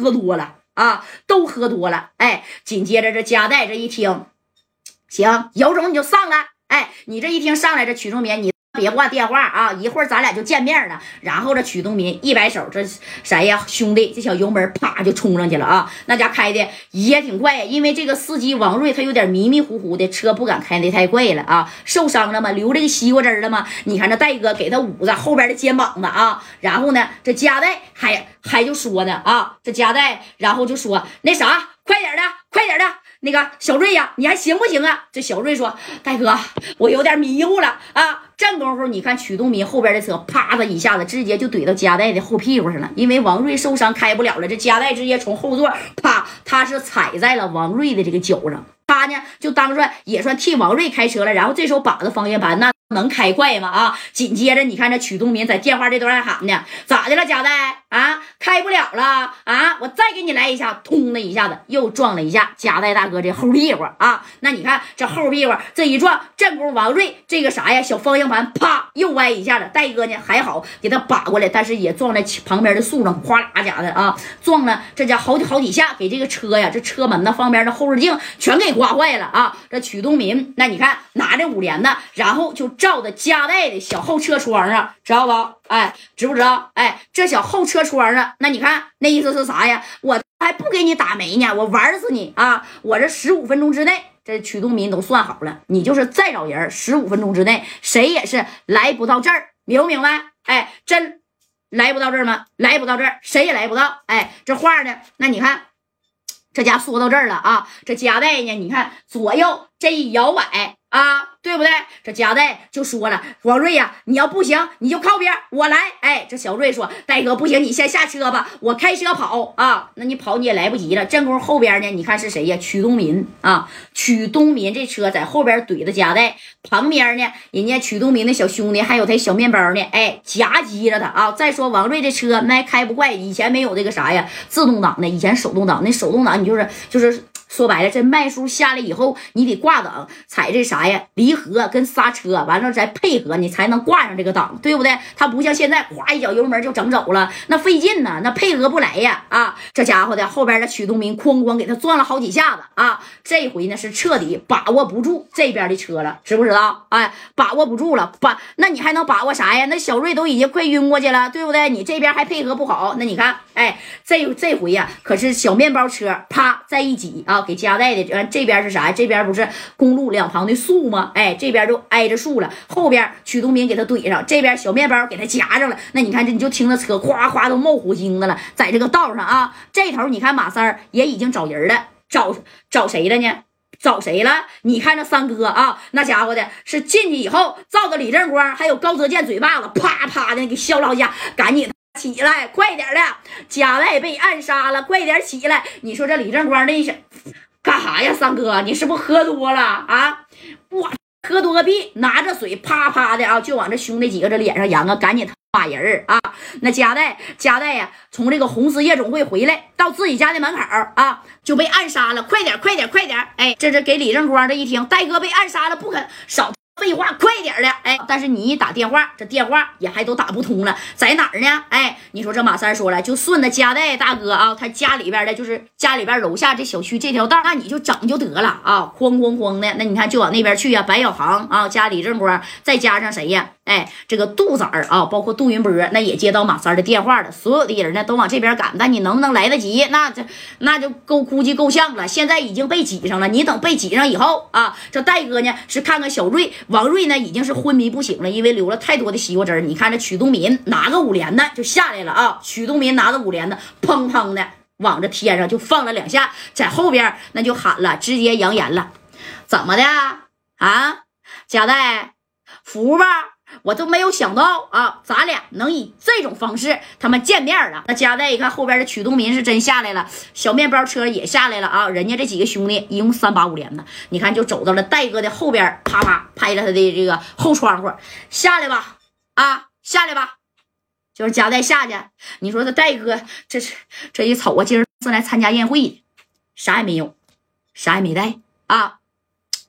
喝多了啊，都喝多了。哎，紧接着这贾带这一听，行，姚总你就上来。哎，你这一听上来，这曲仲民你别挂电话啊，一会儿咱俩就见面了。然后这曲仲民一摆手，这谁呀兄弟，这小油门啪就冲上去了啊！那家开的也挺快呀，因为这个司机王瑞他有点迷迷糊糊的，车不敢开的太快了啊，受伤了嘛，留这个西瓜汁了嘛。你看这戴哥给他捂着后边的肩膀子啊，然后呢，这加代还就说呢啊，这加代然后就说那啥，快点的，快点的。那个小瑞呀，你还行不行啊？这小瑞说：“大哥，我有点迷糊了啊！”这功夫，你看曲仲民后边的车，啪的一下子，直接就怼到加代的后屁股上了。因为王瑞受伤开不了了，这加代直接从后座啪，他是踩在了王瑞的这个脚上。他呢，就当算也算替王瑞开车了。然后这时候把着方向盘，那能开快吗？啊！紧接着，你看这曲仲民在电话这头还喊呢：“咋的了，加代啊？开不了了啊！我再给你来一下！”通的一下子又撞了一下加代大哥这后屁股啊！那你看这后屁股这一撞，正宫王瑞这个啥呀？小方向盘啪又歪一下子，戴哥呢还好给他把过来，但是也撞在旁边的树上，哗啦家的啊，撞了这家好几下，给这个车呀这车门那方面的后视镜全给刮坏了啊！这曲仲民那你看拿着五连的，然后就照着加代的小后车窗上，知道不？哎，知不知道？哎，这小后车窗上，那你看那意思是啥呀？我还不给你打没呢，我玩死你啊！我这15分钟之内，这曲仲民都算好了，你就是再找人，15分钟之内谁也是来不到这儿，明不明白？哎，真来不到这儿吗？来不到这儿，谁也来不到。哎，这话呢？那你看，这家说到这儿了啊，这加代呢？你看左右这一摇摆。啊，对不对？这加代就说了，王瑞呀，你要不行，你就靠边，我来。哎，这小瑞说，戴哥不行，你先下车吧，我开车跑啊。那你跑你也来不及了。正宫后边呢，你看是谁呀？曲仲民啊，曲仲民这车在后边怼着加代，旁边呢，人家曲仲民的小兄弟还有他小面包呢，哎，夹击着他啊。再说王瑞这车那开不快，以前没有这个啥呀，自动挡的，以前手动挡，那手动挡你就是。说白了，这迈叔下来以后，你得挂档踩这啥呀？离合跟刹车，完了再配合，你才能挂上这个档，对不对？它不像现在，哗一脚油门就整走了，那费劲呢，那配合不来呀！啊，这家伙的后边的曲仲民哐哐给他撞了好几下子啊！这回呢是彻底把握不住这边的车了，知不知道？哎，把握不住了，那你还能把握啥呀？那小瑞都已经快晕过去了，对不对？你这边还配合不好，那你看，哎，这回呀，可是小面包车啪在一起啊！给加代的，这边是啥？这边不是公路两旁的树吗？哎，这边就挨着树了。后边曲仲民给他怼上，这边小面包给他夹上了。那你看这你就听着车哗哗都冒火星子了，在这个道上啊，这头你看马三儿也已经找人了，找谁了呢？找谁了？你看这三哥啊，那家伙的是进去以后照着李正光还有高泽健嘴巴子，啪啪的给削了好下，赶紧。起来，快点的！加代被暗杀了，快点起来！你说这李正光那一声干啥呀？三哥，你是不是喝多了啊？我喝多个屁！拿着水啪啪的啊，就往这兄弟几个这脸上扬啊！赶紧骂人啊！那加代呀，从这个红丝夜总会回来，到自己家的门口啊，就被暗杀了！快点，快点，快点！哎，这给李正光这一听，戴哥被暗杀了，不肯少。废话，快点的！哎，但是你一打电话，这电话也还都打不通了，在哪儿呢？哎，你说这马三说了，就顺着加代大哥啊，他家里边的，就是家里边楼下这小区这条道，那你就整就得了啊！哐哐哐的，那你看就往那边去啊，白小航啊，家里正光，再加上谁呀？哎，这个杜仔儿啊，包括杜云波，那也接到马三的电话了，所有的人呢都往这边赶，但你能不能来得及？那就估计够呛了。现在已经被挤上了，你等被挤上以后啊，这戴哥呢是看看小瑞。王瑞呢已经是昏迷不醒了，因为流了太多的西瓜汁儿。你看这曲仲民拿个五连的就下来了啊！曲仲民拿个五连的，砰砰的往这天上就放了2下，在后边那就喊了，直接扬言了，怎么的啊？贾代，服吧，我都没有想到啊，咱俩能以这种方式他们见面了。那贾代一看后边的曲仲民是真下来了，小面包车也下来了啊！人家这几个兄弟一共3把5连的，你看就走到了戴哥的后边，啪啪。拍了他的这个后窗户，下来吧，啊，下来吧，就是加代下去。你说这戴哥，这一瞅啊，今儿是来参加宴会，啥也没有，啥也没带啊。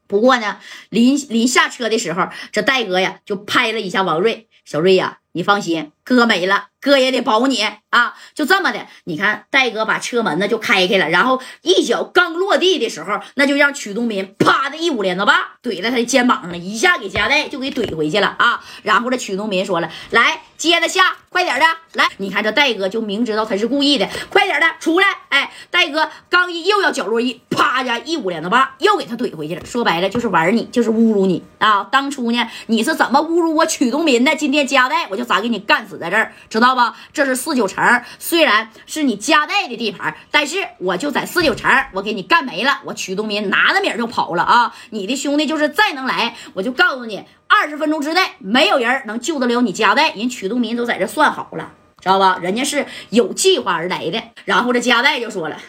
不过呢，临下车的时候，这戴哥呀就拍了一下王瑞，小瑞呀，你放心，哥没了，哥也得保你啊！就这么的，你看戴哥把车门呢就开开了，然后一脚刚落地的时候，那就让曲东民啪的一捂镰刀把怼在他的肩膀上了，一下给加代就给怼回去了啊！然后这曲东民说了：“来接他下，快点的来！”你看这戴哥就明知道他是故意的，快点的出来！哎，戴哥刚又要角落一啪呀一捂镰刀把又给他怼回去了。说白了就是玩你，就是侮辱你啊！当初呢你是怎么侮辱我曲东民的？今天加代我就咋给你干死在这儿，知道吧？这是四九城，虽然是你加代的地盘，但是我就在四九城，我给你干没了。我曲东民拿着米就跑了啊！你的兄弟就是再能来，我就告诉你，20分钟之内没有人能救得了你加代。人曲东民都在这算好了，知道吧？人家是有计划而来的。然后这加代就说了：“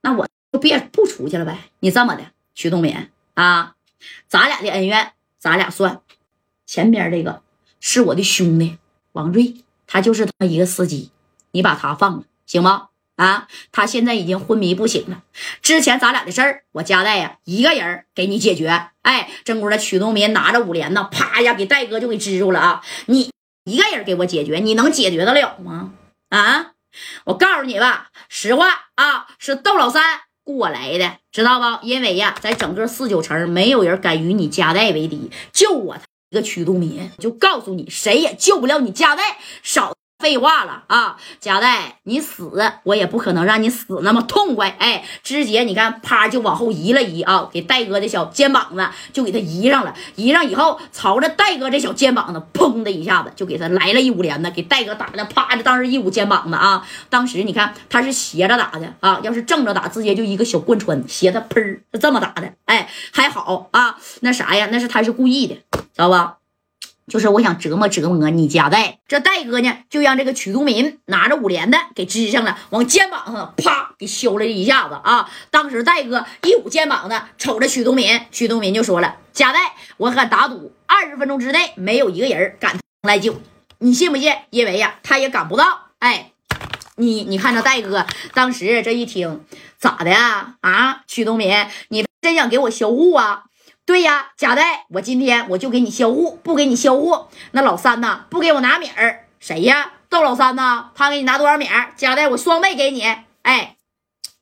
那我就不出去了呗？你这么的，曲东民啊，咱俩的恩怨，咱俩算。前边这个。”是我的兄弟王瑞，他就是他一个司机，你把他放了行吗？啊，他现在已经昏迷不醒了。之前咱俩的事儿，我加代呀一个人给你解决。哎，正功夫曲东民拿着五连呢，啪呀给戴哥就给支住了啊！你一个人给我解决，你能解决得了吗？啊，我告诉你吧，实话啊，是窦老三过来的，知道吧？因为呀，在整个四九城没有人敢与你加代为敌，就我。一个曲东民就告诉你，谁也救不了你加代，少废话了啊！加代，你死我也不可能让你死那么痛快。哎，直接你看，啪就往后移了移啊，给戴哥的小肩膀子就给他移上了，移上以后，朝着戴哥这小肩膀子，砰的一下子就给他来了一捂连子，给戴哥打了，啪的当时一捂肩膀子啊！当时你看他是斜着打的啊，要是正着打，直接就一个小棍穿，斜着砰是这么打的。哎，还好啊，那啥呀，那是他是故意的。知道吧？就是我想折磨折磨你加代，这戴哥呢就让这个曲东民拿着五连的给支上了，往肩膀上啪给削了一下子啊！当时戴哥一捂肩膀子，瞅着曲东民，曲东民就说了：“加代，我敢打赌，20分钟之内没有一个人敢来救你，信不信？因为呀，他也赶不到。”哎，你看着戴哥当时这一听，咋的呀？啊，曲东民，你真想给我销户啊？对呀，加代，我今天我就给你销户，不给你销户，那老三呢？不给我拿米儿，谁呀？窦老三呢？他给你拿多少米儿？加代，我双倍给你。哎，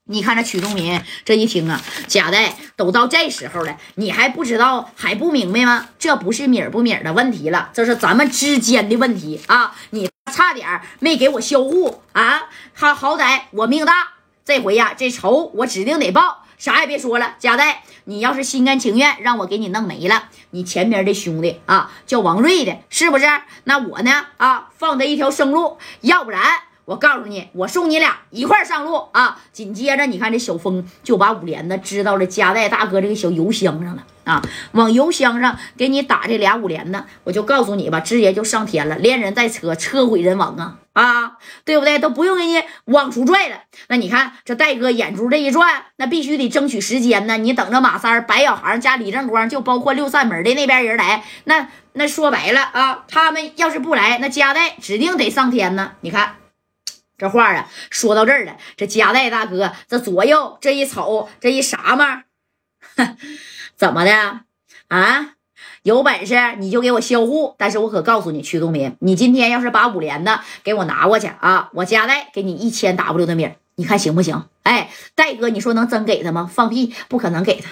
你看这曲东民这一听啊，加代都到这时候了，你还不知道还不明白吗？这不是米儿不米儿的问题了，这是咱们之间的问题啊！你差点没给我销户啊！他好歹我命大，这回呀，这仇我指定得报。啥也别说了，加代，你要是心甘情愿让我给你弄没了，你前边的兄弟啊，叫王瑞的，是不是？那我呢啊，放他一条生路，要不然我告诉你，我送你俩一块上路啊！紧接着你看这小峰就把五连子支到了加代大哥这个小油箱上了啊，往油箱上给你打这俩五连子，我就告诉你吧，直接就上天了，连人带车，车毁人亡啊！啊，对不对？都不用给你往出拽了。那你看这戴哥眼珠这一转，那必须得争取时间呢。你等着马三、白小航加李正光，就包括六扇门的那边人来，那说白了啊，他们要是不来，那加代指定得上天呢。你看这话啊，说到这儿了，这加代大哥这左右这一瞅，这一啥嘛，怎么的啊？有本事你就给我销户，但是我可告诉你，曲东民，你今天要是把五连的给我拿过去啊，我加代给你1000W 的米，你看行不行？哎，戴哥，你说能真给他吗？放屁，不可能给他，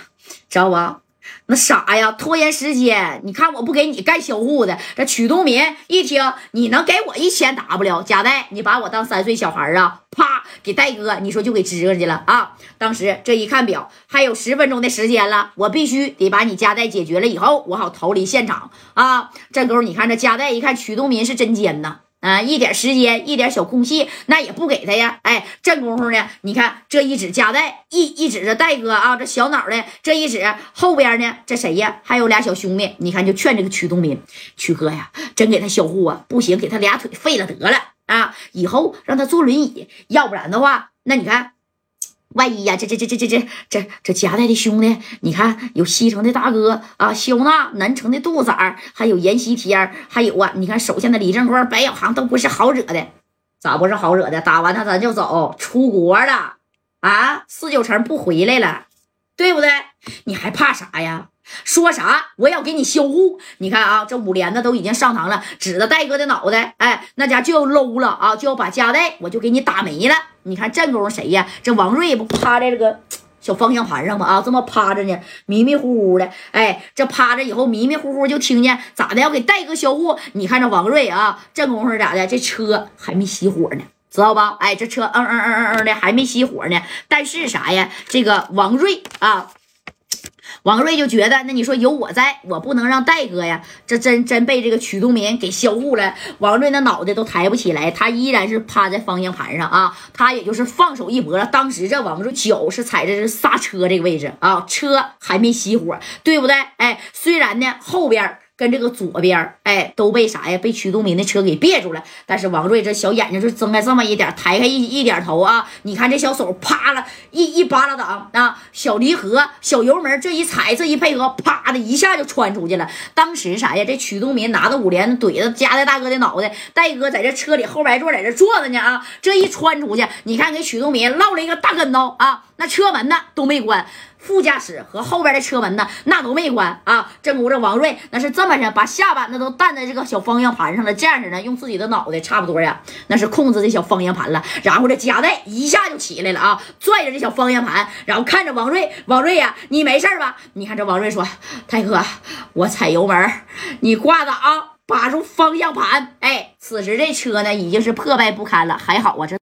知道吧？那啥呀，拖延时间，你看我不给你干销户的。这曲东民一听，你能给我1000W， 加代，你把我当3岁小孩啊？啪，给戴哥，你说就给支过去了啊！当时这一看表，还有10分钟的时间了，我必须得把你加代解决了以后，我好逃离现场啊！这功夫你看这加代一看曲东民是真奸呐。啊，一点时间，一点小空隙，那也不给他呀。哎，这功夫呢，你看这一指加代，一指这戴哥啊，这小脑袋，这一指后边呢，这谁呀？还有俩小兄弟，你看就劝这个曲东民，曲哥呀，真给他销户啊，不行，给他俩腿废了得了啊，以后让他坐轮椅，要不然的话，那你看。万一呀、啊，这加代的兄弟，你看有西城的大哥啊，肖娜，南城的杜仔儿，还有阎锡天，还有啊，你看手下的李正光、白小航都不是好惹的，咋不是好惹的？打完他咱就走，出国了啊，四九城不回来了。对不对？你还怕啥呀？说啥我要给你销户。你看啊，这五连子都已经上膛了，指着戴哥的脑袋，哎，那家就要搂了啊，就要把家带我就给你打没了。你看这功夫谁呀？这王瑞不趴在这个小方向盘上吗？啊，这么趴着呢，迷迷糊糊的。哎，这趴着以后迷迷糊糊就听见咋的要给戴哥销户。你看这王瑞啊，这功夫咋的？这车还没熄火呢。知道吧？哎，这车的还没熄火呢。但是啥呀？这个王瑞啊，王瑞就觉得，那你说有我在，我不能让戴哥呀，这真被这个曲东民给销户了。王瑞那脑袋都抬不起来，他依然是趴在方向盘上啊，他也就是放手一搏了。当时这王瑞脚是踩着这刹车这个位置啊，车还没熄火，对不对？哎，虽然呢后边跟这个左边，哎，都被啥呀？被曲东民的车给别住了。但是王瑞这小眼睛就睁开这么一点，抬开一点头啊！你看这小手啪了一巴掌啊！小离合、小油门这一踩，这一配合，啪的一下就穿出去了。当时啥呀？这曲东民拿着五连怼着夹在大哥的脑袋，戴哥在这车里后排座在这坐着呢啊！这一穿出去，你看给曲东民落了一个大跟头啊！那车门呢都没关。副驾驶和后边的车门呢，那都没关啊！这功夫王瑞那是这么着，把下巴那都担在这个小方向盘上了，这样式呢，用自己的脑袋差不多呀，那是控制这小方向盘了。然后这夹带一下就起来了啊，拽着这小方向盘，然后看着王瑞，王瑞呀，你没事吧？你看这王瑞说：“泰哥，我踩油门，你挂档，把住方向盘。”哎，此时这车呢已经是破败不堪了，还好啊，这。